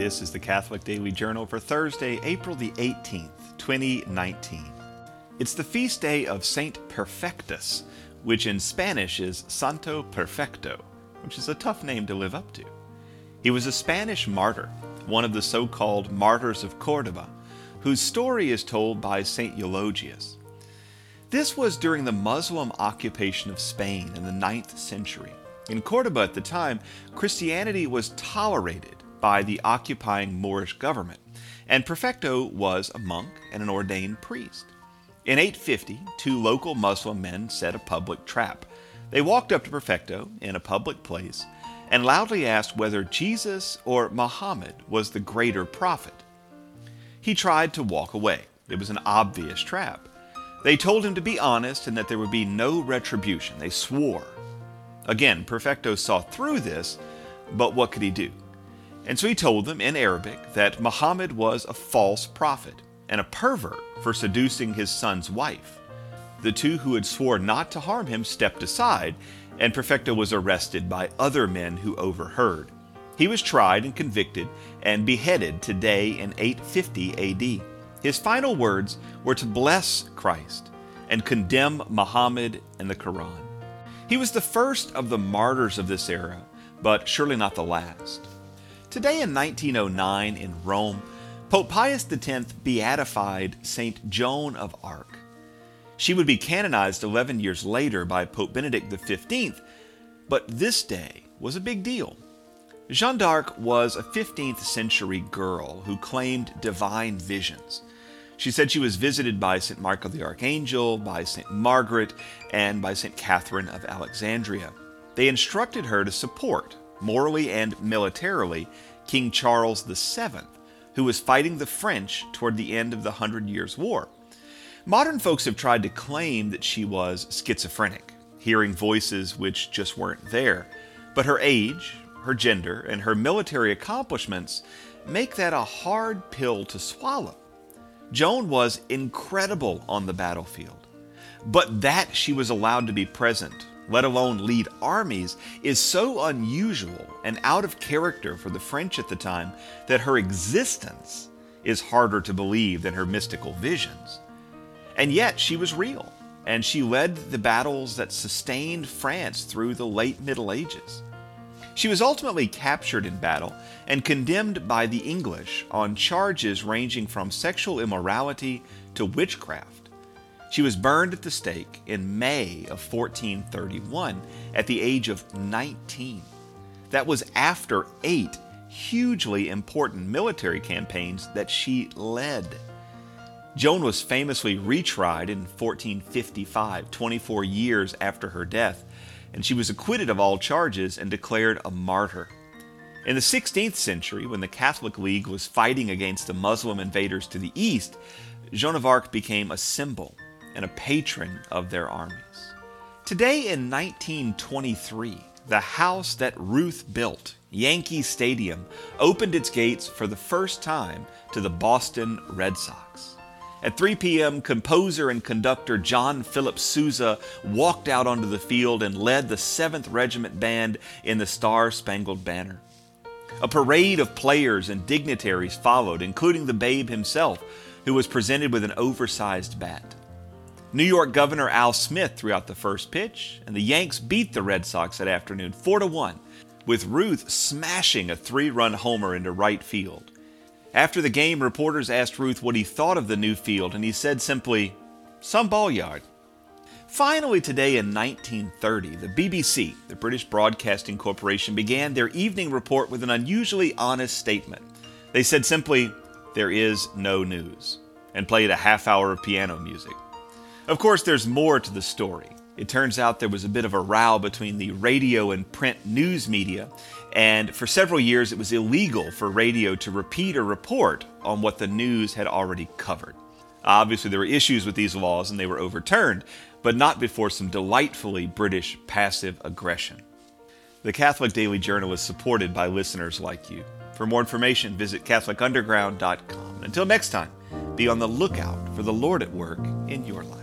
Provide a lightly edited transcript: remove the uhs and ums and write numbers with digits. This is the Catholic Daily Journal for Thursday, April the 18th, 2019. It's the feast day of Saint Perfectus, which in Spanish is Santo Perfecto, which is a tough name to live up to. He was a Spanish martyr, one of the so-called Martyrs of Córdoba, whose story is told by Saint Eulogius. This was during the Muslim occupation of Spain in the 9th century. In Córdoba at the time, Christianity was tolerated by the occupying Moorish government, and Perfecto was a monk and an ordained priest. In 850, two local Muslim men set a public trap. They walked up to Perfecto in a public place and loudly asked whether Jesus or Muhammad was the greater prophet. He tried to walk away. It was an obvious trap. They told him to be honest and that there would be no retribution. They swore. Again, Perfecto saw through this, but what could he do? And so he told them in Arabic that Muhammad was a false prophet and a pervert for seducing his son's wife. The two who had sworn not to harm him stepped aside, and Perfecto was arrested by other men who overheard. He was tried and convicted and beheaded today in 850 AD. His final words were to bless Christ and condemn Muhammad and the Quran. He was the first of the martyrs of this era, but surely not the last. Today in 1909 in Rome, Pope Pius X beatified St. Joan of Arc. She would be canonized 11 years later by Pope Benedict XV, but this day was a big deal. Jeanne d'Arc was a 15th century girl who claimed divine visions. She said she was visited by St. Michael the Archangel, by St. Margaret, and by St. Catherine of Alexandria. They instructed her to support, morally and militarily, King Charles VII, who was fighting the French toward the end of the 100 Years' War. Modern folks have tried to claim that she was schizophrenic, hearing voices which just weren't there. But her age, her gender, and her military accomplishments make that a hard pill to swallow. Joan was incredible on the battlefield, but that she was allowed to be present, let alone lead armies, is so unusual and out of character for the French at the time that her existence is harder to believe than her mystical visions. And yet she was real, and she led the battles that sustained France through the late Middle Ages. She was ultimately captured in battle and condemned by the English on charges ranging from sexual immorality to witchcraft. She was burned at the stake in May of 1431 at the age of 19. That was after 8 hugely important military campaigns that she led. Joan was famously retried in 1455, 24 years after her death, and she was acquitted of all charges and declared a martyr. In the 16th century, when the Catholic League was fighting against the Muslim invaders to the east, Joan of Arc became a symbol and a patron of their armies. Today in 1923, the house that Ruth built, Yankee Stadium, opened its gates for the first time to the Boston Red Sox. At 3 p.m., composer and conductor John Philip Sousa walked out onto the field and led the 7th Regiment Band in the Star-Spangled Banner. A parade of players and dignitaries followed, including the Babe himself, who was presented with an oversized bat. New York Governor Al Smith threw out the first pitch, and the Yanks beat the Red Sox that afternoon 4-1, with Ruth smashing a 3-run homer into right field. After the game, reporters asked Ruth what he thought of the new field, and he said simply, "Some ball yard." Finally, today in 1930, the BBC, the British Broadcasting Corporation, began their evening report with an unusually honest statement. They said simply, "There is no news," and played a half hour of piano music. Of course, there's more to the story. It turns out there was a bit of a row between the radio and print news media, and for several years it was illegal for radio to repeat or report on what the news had already covered. Obviously, there were issues with these laws and they were overturned, but not before some delightfully British passive aggression. The Catholic Daily Journal is supported by listeners like you. For more information, visit CatholicUnderground.com. Until next time, be on the lookout for the Lord at work in your life.